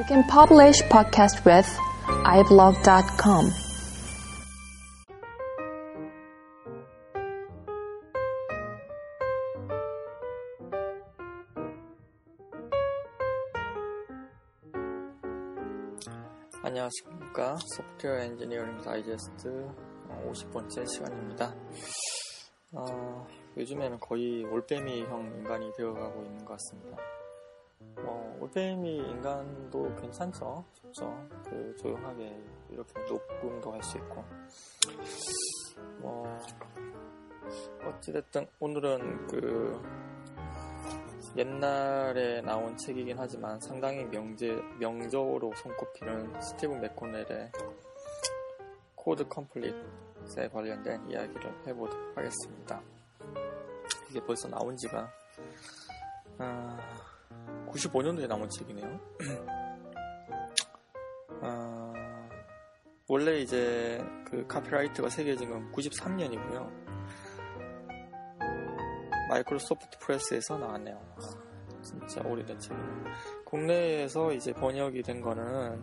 You can publish podcast with iBlog.com. 안녕하십니까. 소프트웨어 엔지니어링 다이제스트 50번째 시간입니다. 요즘에는 거의 올빼미형 인간이 되어가고 있는 것 같습니다. 올빼미 인간도 괜찮죠? 그렇죠? 조용하게 이렇게 녹음도 할 수 있고. 어찌됐든 오늘은 옛날에 나온 책이긴 하지만 상당히 명저로 손꼽히는 스티븐 맥코넬의 코드 컴플릿에 관련된 이야기를 해보도록 하겠습니다. 이게 벌써 나온 지가 95년도에 나온 책이네요. 원래 이제 카피라이트가 새겨진 건 93년이고요. 마이크로소프트 프레스에서 나왔네요. 진짜 오래된 책이네요. 국내에서 이제 번역이 된 거는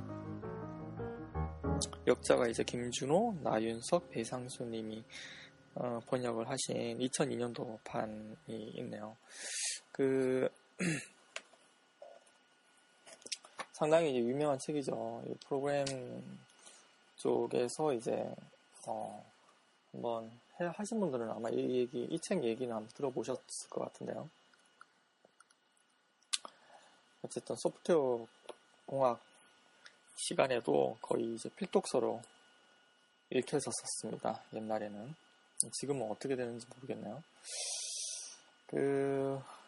역자가 이제 김준호, 나윤석, 배상수 님이 번역을 하신 2002년도 판이 있네요. 상당히 이제 유명한 책이죠. 이 프로그램 쪽에서 이제 한번 하신 분들은 아마 이 책 얘기는 한번 들어보셨을 것 같은데요. 어쨌든 소프트웨어 공학 시간에도 거의 이제 필독서로 읽혔었습니다. 옛날에는. 지금은 어떻게 되는지 모르겠네요.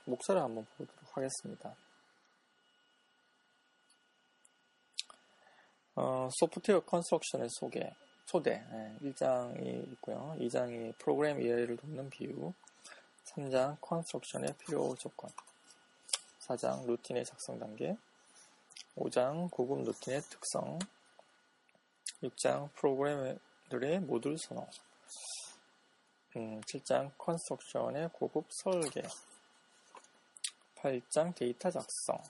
목차를 한번 보도록 하겠습니다. 소프트웨어 컨스트럭션의 소개, 초대 1장이 있고요. 2장이 프로그램 이해를 돕는 비유, 3장 컨스트럭션의 필요 조건, 4장 루틴의 작성 단계, 5장 구급 루틴의 특성, 6장 프로그램들의 모듈 선호, 7장 컨스트럭션의 고급 설계, 8장 데이터 작성,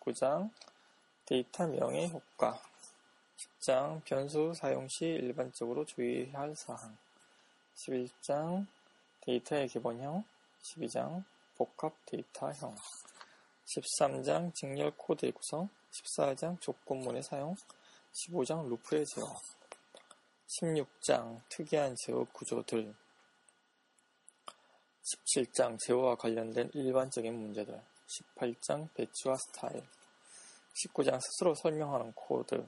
9장 데이터 명의 효과, 10장 변수 사용 시 일반적으로 주의해야 할 사항, 11장 데이터의 기본형, 12장 복합 데이터형, 13장 직렬 코드의 구성, 14장 조건문의 사용, 15장 루프의 제어, 16장 특이한 제어 구조들, 17장 제어와 관련된 일반적인 문제들, 18장 배치와 스타일, 19장 스스로 설명하는 코드,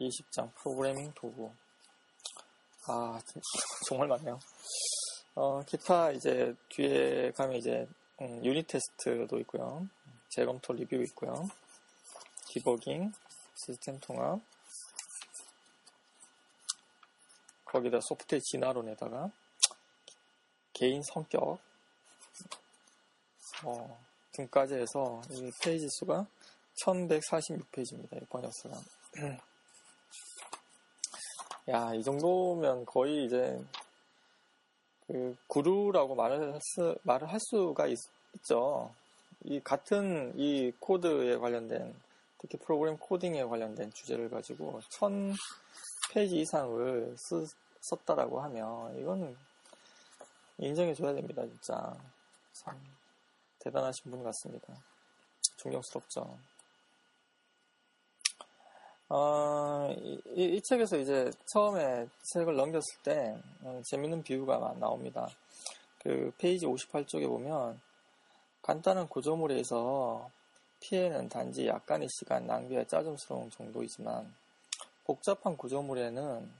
20장 프로그래밍 도구. 정말 많네요. 기타 이제 뒤에 가면 이제 유닛 테스트도 있고요. 재검토 리뷰 있고요. 디버깅, 시스템 통합. 거기다 소프트웨어 진화론에다가 개인 성격 등까지 해서 이 페이지 수가 1146페이지입니다. 이 번역서가. 야, 이 정도면 거의 이제 구루라고 말을 할 수가 있죠. 이 코드에 관련된, 특히 프로그램 코딩에 관련된 주제를 가지고 1000페이지 이상을 썼다라고 하면 이거는 인정해줘야 됩니다. 진짜 참 대단하신 분 같습니다. 존경스럽죠. 이 책에서 이제 처음에 책을 넘겼을 때 재밌는 비유가 나옵니다. 페이지 58쪽에 보면 간단한 구조물에 있어 피해는 단지 약간의 시간 낭비와 짜증스러운 정도이지만 복잡한 구조물에는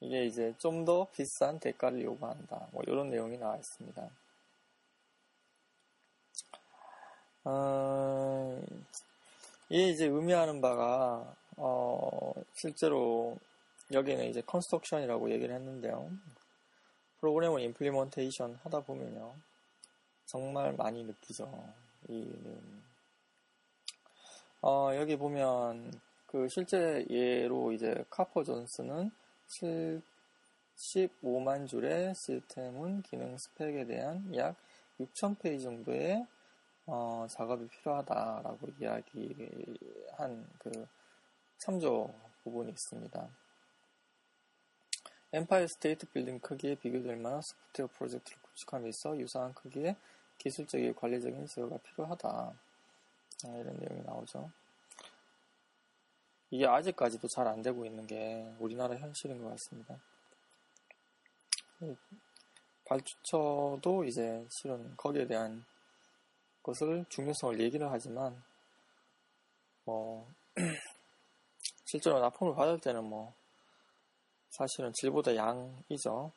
이게 이제 좀 더 비싼 대가를 요구한다. 이런 내용이 나와 있습니다. 이게 이제 의미하는 바가, 실제로 여기는 이제 컨스트럭션이라고 얘기를 했는데요. 프로그램을 임플리먼테이션 하다 보면요. 정말 많이 느끼죠. 여기 보면 실제 예로 이제 카퍼 존스는 75만 줄의 시스템은 기능 스펙에 대한 약 6,000페이지 정도의 작업이 필요하다라고 이야기한 그 참조 부분이 있습니다. 엠파이어 스테이트 빌딩 크기에 비교될 만한 소프트웨어 프로젝트를 구축함에 있어 유사한 크기의 기술적인 관리적인 제어가 필요하다. 이런 내용이 나오죠. 이게 아직까지도 잘 안 되고 있는 게 우리나라 현실인 것 같습니다. 발주처도 이제 실은 거기에 대한 것을 중요성을 얘기를 하지만 실제로 납품을 받을 때는 사실은 질보다 양이죠.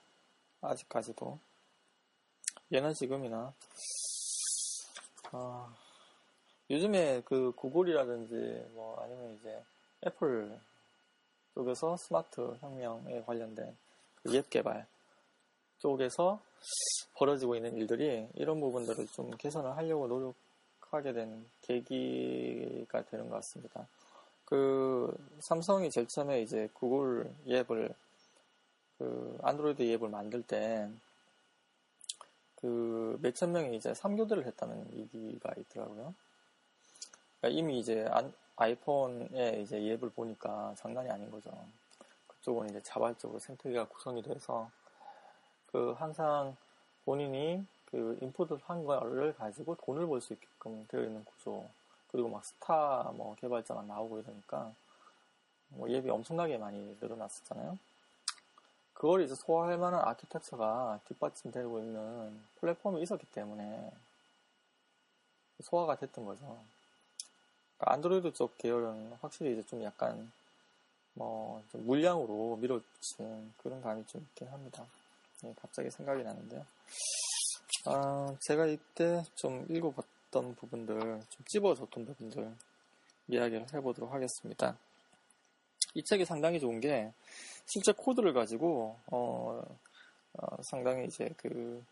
아직까지도 예나 지금이나 요즘에 그 구글이라든지 아니면 이제 애플 쪽에서 스마트 혁명에 관련된 그 앱 개발 쪽에서 벌어지고 있는 일들이 이런 부분들을 좀 개선을 하려고 노력하게 된 계기가 되는 것 같습니다. 그 삼성이 제일 처음에 이제 구글 앱을 그 안드로이드 앱을 만들 때 그 몇천 명이 이제 3교대를 했다는 얘기가 있더라고요. 그러니까 이미 이제 아이폰에 이제 앱을 보니까 장난이 아닌 거죠. 그쪽은 이제 자발적으로 생태계가 구성이 돼서 그 항상 본인이 그 인풋을 한 거를 가지고 돈을 벌 수 있게끔 되어 있는 구조. 그리고 막 스타 개발자만 나오고 이러니까 앱이 엄청나게 많이 늘어났었잖아요. 그걸 이제 소화할 만한 아키텍처가 뒷받침되고 있는 플랫폼이 있었기 때문에 소화가 됐던 거죠. 그러니까 안드로이드 쪽 계열은 확실히 이제 좀 약간 좀 물량으로 밀어붙인 그런 감이 좀 있긴 합니다. 예, 갑자기 생각이 나는데요. 제가 이때 좀 읽어봤던 부분들, 좀 찝어줬던 부분들 이야기를 해보도록 하겠습니다. 이 책이 상당히 좋은 게 실제 코드를 가지고 상당히 이제 그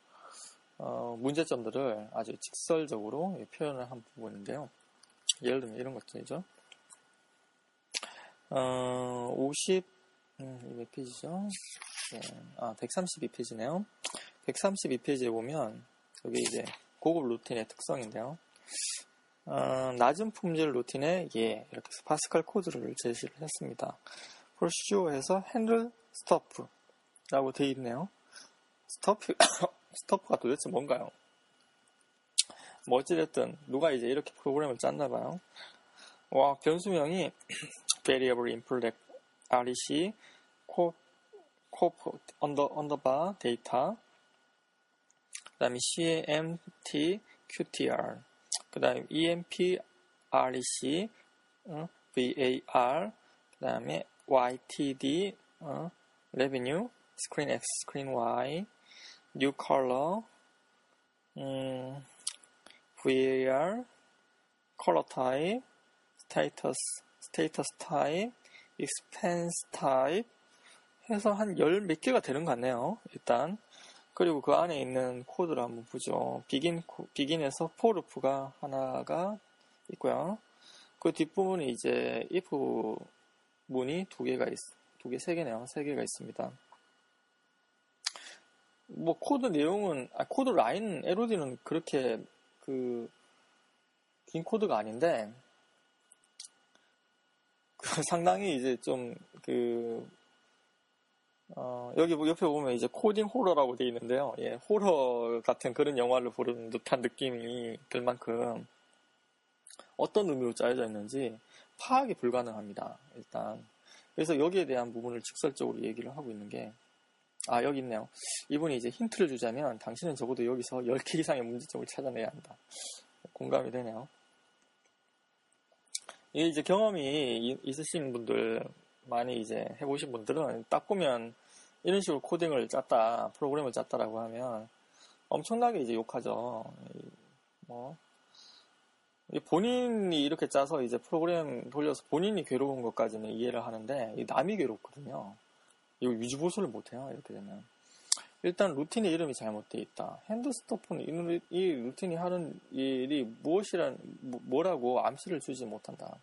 문제점들을 아주 직설적으로 표현을 한 부분인데요. 예를 들면 이런 것들이죠. 200 페이지죠. 네. 132페이지네요. 132페이지에 보면 여기 이제 고급 루틴의 특성인데요. 낮은 품질 루틴에 이렇게 해서 파스칼 코드를 제시를 했습니다. pursue에서 handle stop라고 되어 있네요. stop가 도대체 뭔가요? 어찌됐든 누가 이제 이렇게 프로그램을 짰나봐요. 와, 변수명이 variable input REC 코프 언더바 데이터, 그 다음에 CMT QTR, 그 다음에 EMP REC VAR, 그 다음에 YTD Revenue, Screen X, Screen Y, New Color, VAR, Color Type, Status Type, Expense Type 해서 한 열 몇 개가 되는 것 같네요. 일단 그리고 그 안에 있는 코드를 한번 보죠. 비긴에서 포르프가 하나가 있고요. 그 뒷부분에 이제 if 문이 세 개가 있습니다. 코드 내용은 코드 라인 LOD는 그렇게 그 긴 코드가 아닌데 상당히 이제 좀 여기 옆에 보면 이제 코딩 호러라고 되어 있는데요. 예, 호러 같은 그런 영화를 보는 듯한 느낌이 들 만큼 어떤 의미로 짜여져 있는지 파악이 불가능합니다. 일단. 그래서 여기에 대한 부분을 직설적으로 얘기를 하고 있는 게, 여기 있네요. 이분이 이제 힌트를 주자면 당신은 적어도 여기서 10개 이상의 문제점을 찾아내야 한다. 공감이 되네요. 이게 이제 경험이 있으신 분들, 많이 이제 해보신 분들은 딱 보면 이런 식으로 코딩을 짰다, 프로그램을 짰다라고 하면 엄청나게 이제 욕하죠. 본인이 이렇게 짜서 이제 프로그램 돌려서 본인이 괴로운 것까지는 이해를 하는데 남이 괴롭거든요. 이거 위주보수를 못해요. 이렇게 되면. 일단 루틴의 이름이 잘못되어 있다. 핸드스토프는 이 루틴이 하는 일이 뭐라고 암시를 주지 못한다.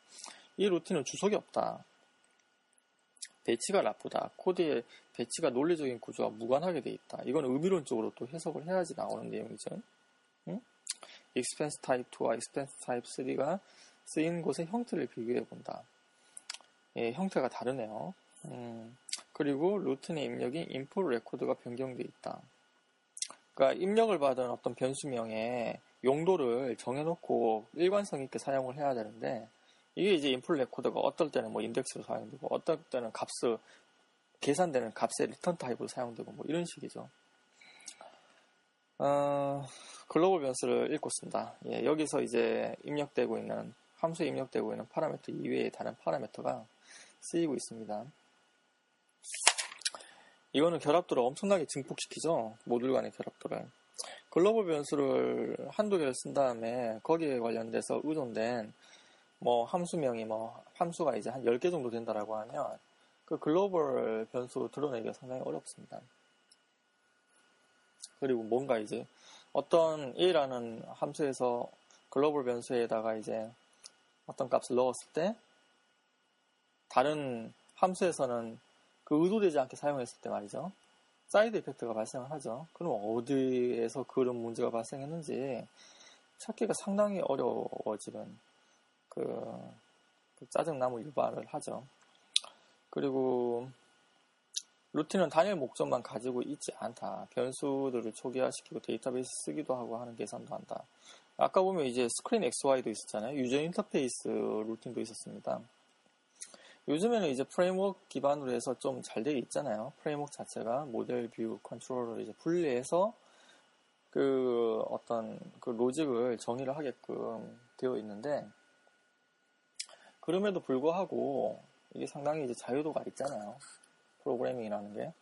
이 루틴은 주석이 없다. 배치가 나쁘다. 코드의 배치가 논리적인 구조와 무관하게 돼 있다. 이건 의미론적으로 또 해석을 해야지 나오는 내용이죠. expense type 2와 expense type 3가 쓰인 곳의 형태를 비교해 본다. 예, 형태가 다르네요. 그리고 루틴의 입력인 인풋 레코드가 변경되어 있다. 그러니까 입력을 받은 어떤 변수명의 용도를 정해놓고 일관성 있게 사용을 해야 되는데, 이게 이제 인풋 레코드가 어떨 때는 뭐 인덱스로 사용되고, 어떨 때는 값을 계산되는 값의 리턴 타입으로 사용되고, 뭐 이런 식이죠. 글로벌 변수를 읽고 쓴다. 예, 여기서 이제 입력되고 있는 함수에 입력되고 있는 파라미터 이외의 다른 파라미터가 쓰이고 있습니다. 이거는 결합도를 엄청나게 증폭시키죠. 모듈 간의 결합도를. 글로벌 변수를 한두 개를 쓴 다음에 거기에 관련돼서 의존된 뭐 함수명이 뭐 함수가 이제 한 10개 정도 된다라고 하면 그 글로벌 변수 드러내기가 상당히 어렵습니다. 그리고 뭔가 이제 어떤 A라는 함수에서 글로벌 변수에다가 이제 어떤 값을 넣었을 때 다른 함수에서는 그 의도되지 않게 사용했을 때 말이죠. 사이드 이펙트가 발생을 하죠. 그럼 어디에서 그런 문제가 발생했는지 찾기가 상당히 어려워지는 그 짜증남을 유발을 하죠. 그리고 루틴은 단일 목적만 가지고 있지 않다. 변수들을 초기화시키고 데이터베이스 쓰기도 하고 하는 계산도 한다. 아까 보면 이제 스크린 XY도 있었잖아요. 유저 인터페이스 루틴도 있었습니다. 요즘에는 이제 프레임워크 기반으로 해서 좀 잘 되어 있잖아요. 프레임워크 자체가 모델 뷰 컨트롤러를 이제 분리해서 그 어떤 그 로직을 정의를 하게끔 되어 있는데, 그럼에도 불구하고 이게 상당히 이제 자유도가 있잖아요. 프로그래밍이라는 게.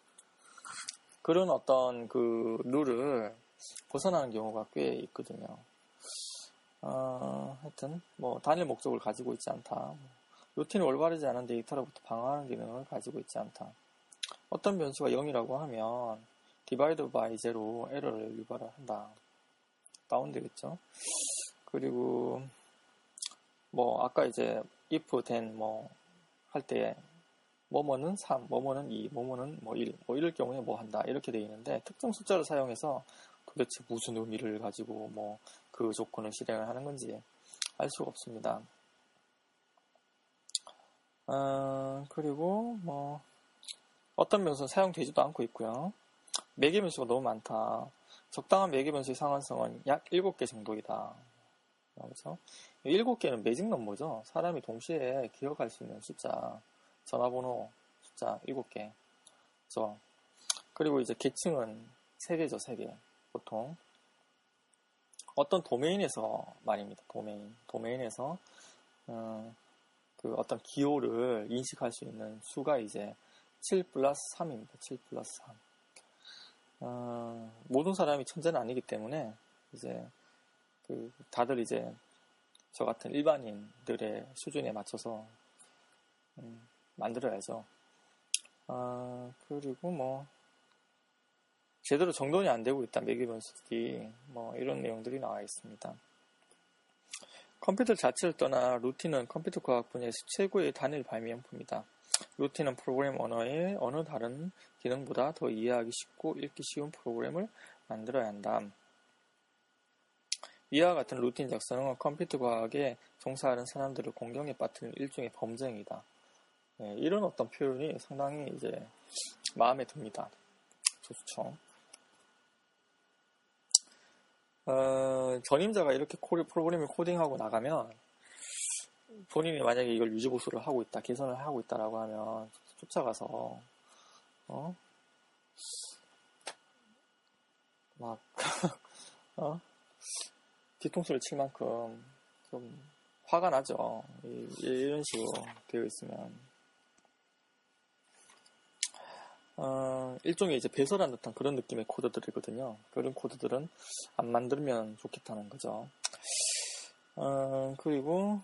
그런 어떤 그 룰을 벗어나는 경우가 꽤 있거든요. 하여튼 뭐 단일 목적을 가지고 있지 않다. 루틴이 올바르지 않은 데이터로부터 방어하는 기능을 가지고 있지 않다. 어떤 변수가 0이라고 하면 divide by 0 에러를 유발을 한다. 다운되겠죠. 그리고 뭐 아까 이제 if, then 뭐 할 때 뭐뭐는 3, 뭐뭐는 2, 뭐뭐는 뭐 1, 뭐 이럴 경우에 뭐 한다 이렇게 되어 있는데, 특정 숫자를 사용해서 도대체 무슨 의미를 가지고 뭐 그 조건을 실행을 하는 건지 알 수가 없습니다. 그리고 뭐 어떤 변수는 사용되지도 않고 있고요. 매개 변수가 너무 많다. 적당한 매개 변수의 상환성은 약 7개 정도이다. 그렇죠? 7개는 매직 넘버죠. 사람이 동시에 기억할 수 있는 숫자, 전화번호 숫자 7개. 그렇죠? 그리고 이제 계층은 3개죠, 3개. 보통 어떤 도메인에서 말입니다. 도메인에서 그 어떤 기호를 인식할 수 있는 수가 이제 7+3입니다. 7+3. 모든 사람이 천재는 아니기 때문에 이제 그 다들 이제 저 같은 일반인들의 수준에 맞춰서 만들어야죠. 그리고 뭐 제대로 정돈이 안 되고 있다. 매개 변수들이 뭐 이런 내용들이 나와 있습니다. 컴퓨터 자체를 떠나 루틴은 컴퓨터 과학 분야에서 최고의 단일 발명품이다. 루틴은 프로그램 언어의 어느 다른 기능보다 더 이해하기 쉽고 읽기 쉬운 프로그램을 만들어야 한다. 이와 같은 루틴 작성은 컴퓨터 과학에 종사하는 사람들을 공경에 빠뜨리는 일종의 범죄이다. 네, 이런 어떤 표현이 상당히 이제 마음에 듭니다. 좋죠. 전임자가 이렇게 프로그램을 코딩하고 나가면 본인이 만약에 이걸 유지보수를 하고 있다, 개선을 하고 있다라고 하면 쫓아가서 막 뒤통수를 칠 만큼 좀 화가 나죠. 이런 식으로 되어 있으면 일종의 이제 배설한 듯한 그런 느낌의 코드들이거든요. 그런 코드들은 안 만들면 좋겠다는 거죠. 그리고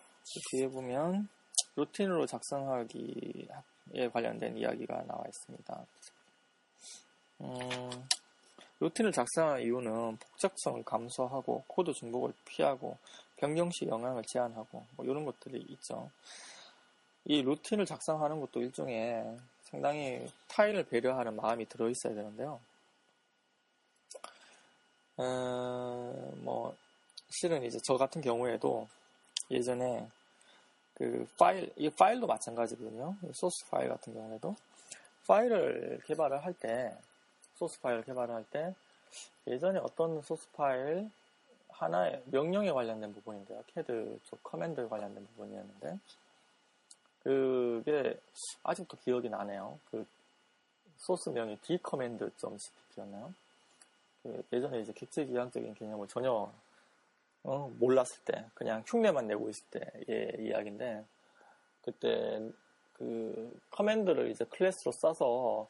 뒤에 보면 루틴으로 작성하기에 관련된 이야기가 나와 있습니다. 루틴을 작성한 이유는 복잡성을 감소하고 코드 중복을 피하고 변경시 영향을 제한하고 뭐 이런 것들이 있죠. 이 루틴을 작성하는 것도 일종의 상당히 타인을 배려하는 마음이 들어있어야 되는데요. 뭐 실은 이제 저 같은 경우에도 예전에 그 파일, 이 파일도 마찬가지거든요. 소스 파일 같은 경우에도 파일을 개발을 할 때, 소스 파일을 개발을 할 때 예전에 어떤 소스 파일 하나의 명령에 관련된 부분인데요. 캐드 쪽 커맨드에 관련된 부분이었는데 그게 아직도 기억이 나네요. 그 소스명이 dcommand.cpp였나요? 예전에 이제 객체지향적인 개념을 전혀 몰랐을 때, 그냥 흉내만 내고 있을 때의 이야기인데, 그때 그 커맨드를 이제 클래스로 싸서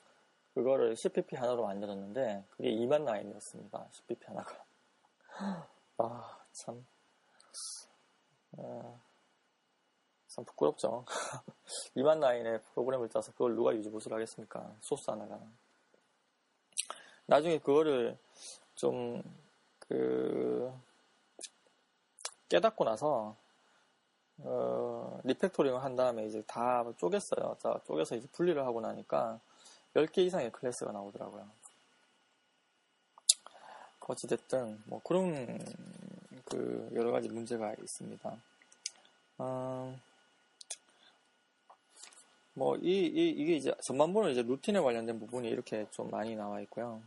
그거를 cpp 하나로 만들었는데 그게 2만 라인이었습니다. cpp 하나가. 아, 참. 참 부끄럽죠. 2만 라인의 프로그램을 짜서 그걸 누가 유지보수를 하겠습니까? 소스 하나가. 나중에 그거를 좀 깨닫고 나서 리팩토링을 한 다음에 이제 다 쪼갰어요. 자, 쪼개서 이제 분리를 하고 나니까 10개 이상의 클래스가 나오더라고요. 어찌됐든 뭐 그런 여러 가지 문제가 있습니다. 뭐, 이게 이제 전반부는 이제 루틴에 관련된 부분이 이렇게 좀 많이 나와 있고요.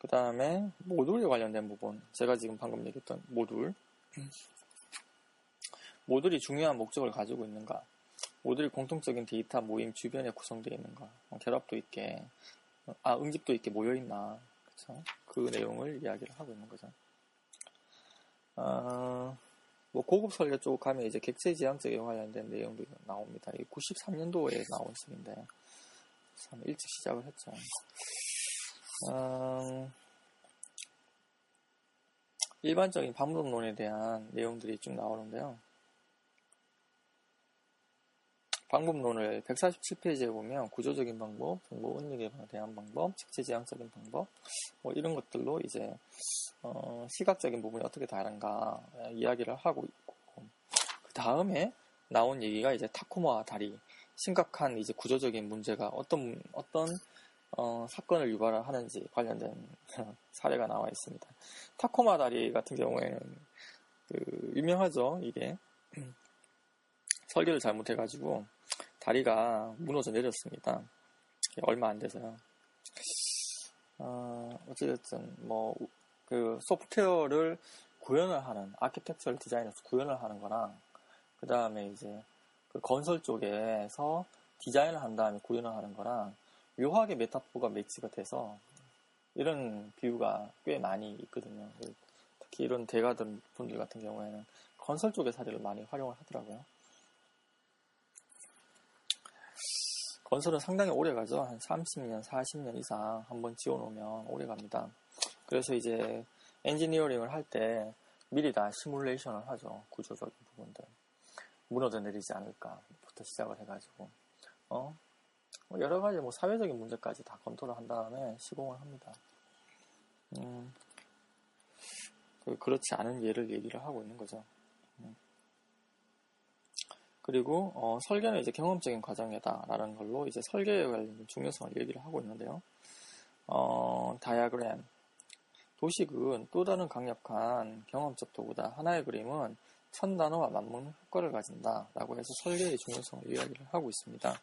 그 다음에 모듈에 관련된 부분. 제가 지금 방금 얘기했던 모듈. 모듈이 중요한 목적을 가지고 있는가. 모듈이 공통적인 데이터 모임 주변에 구성되어 있는가. 결합도 있게, 응집도 있게 모여있나. 그쵸? 그 내용을 이야기를 하고 있는 거죠. 뭐 고급 설계 쪽 가면 이제 객체 지향적에 관련된 내용도 나옵니다. 93년도에 나온 책인데 참 일찍 시작을 했죠. 일반적인 방법론에 대한 내용들이 쭉 나오는데요. 방법론을 147페이지에 보면 구조적인 방법, 정보 은닉 개발에 대한 방법, 객체 지향적인 방법, 뭐 이런 것들로 이제 시각적인 부분이 어떻게 다른가 이야기를 하고 있고, 그 다음에 나온 얘기가 이제 타코마 다리, 심각한 이제 구조적인 문제가 어떤 사건을 유발하는지 관련된 사례가 나와 있습니다. 타코마 다리 같은 경우에는 유명하죠. 이게 설계를 잘못해가지고 다리가 무너져 내렸습니다. 얼마 안 돼서요. 어쨌든 뭐 그 소프트웨어를 구현을 하는 아키텍처를 디자인해서 구현을 하는 거랑 그 다음에 이제 그 건설 쪽에서 디자인을 한 다음에 구현을 하는 거랑 묘하게 메타포가 매치가 돼서 이런 비유가 꽤 많이 있거든요. 특히 이런 대가들 분들 같은 경우에는 건설 쪽의 사례를 많이 활용을 하더라고요. 건설은 상당히 오래 가죠. 한 30년, 40년 이상 한번 지어놓으면 오래 갑니다. 그래서 이제 엔지니어링을 할 때 미리 다 시뮬레이션을 하죠. 구조적인 부분들. 무너져 내리지 않을까부터 시작을 해가지고. 여러 가지 뭐 사회적인 문제까지 다 검토를 한 다음에 시공을 합니다. 그렇지 않은 예를 얘기를 하고 있는 거죠. 그리고, 설계는 이제 경험적인 과정이다라는 걸로 이제 설계에 관련된 중요성을 얘기를 하고 있는데요. 다이아그램. 도식은 또 다른 강력한 경험적 도구다. 하나의 그림은 1000단어와 맞먹는 효과를 가진다. 라고 해서 설계의 중요성을 이야기를 하고 있습니다.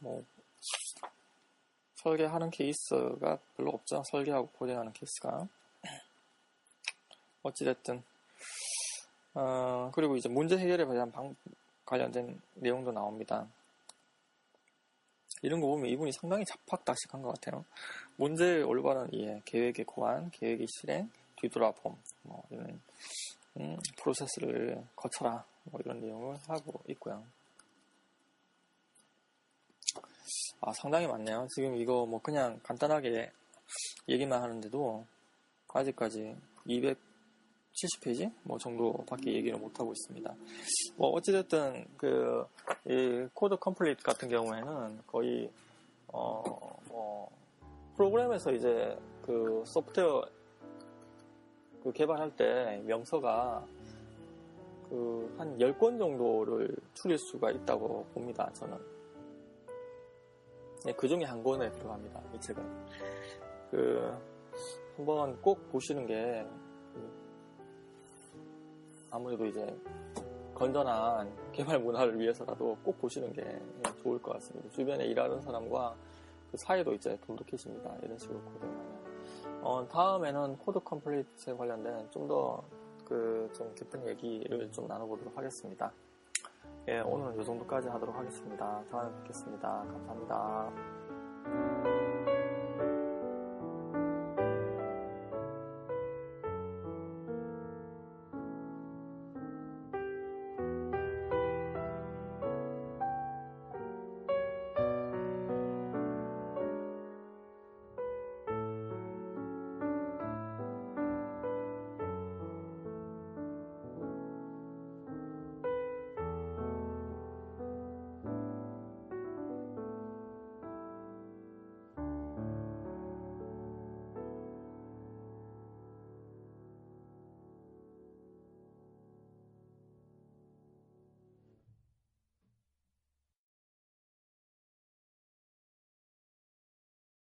뭐, 설계하는 케이스가 별로 없죠. 설계하고 코딩하는 케이스가. 어찌됐든. 그리고 이제 문제 해결에 관련된 내용도 나옵니다. 이런 거 보면 이분이 상당히 잡학다식한 것 같아요. 문제의 올바른 이해, 계획의 고안, 계획의 실행, 뒤돌아봄, 뭐 이런 프로세스를 거쳐라, 뭐 이런 내용을 하고 있고요. 아, 상당히 많네요. 지금 이거 뭐 그냥 간단하게 얘기만 하는데도 아직까지 270페이지? 뭐, 정도밖에 얘기를 못하고 있습니다. 뭐, 어찌됐든, 이 코드 컴플릿 같은 경우에는 거의, 프로그램에서 이제 소프트웨어 개발할 때 명서가 한 10권 정도를 추릴 수가 있다고 봅니다, 저는. 네, 그 중에 한 권에 들어갑니다, 이 책은. 한번 꼭 보시는 게 아무래도 이제 건전한 개발 문화를 위해서라도 꼭 보시는 게 좋을 것 같습니다. 주변에 일하는 사람과 그 사이도 이제 돈독해집니다. 이런 식으로 코딩하면. 다음에는 코드 컴플리트에 관련된 좀 더 좀 깊은 얘기를 좀 나눠보도록 하겠습니다. 예, 오늘은 이 정도까지 하도록 하겠습니다. 다음에 뵙겠습니다. 감사합니다.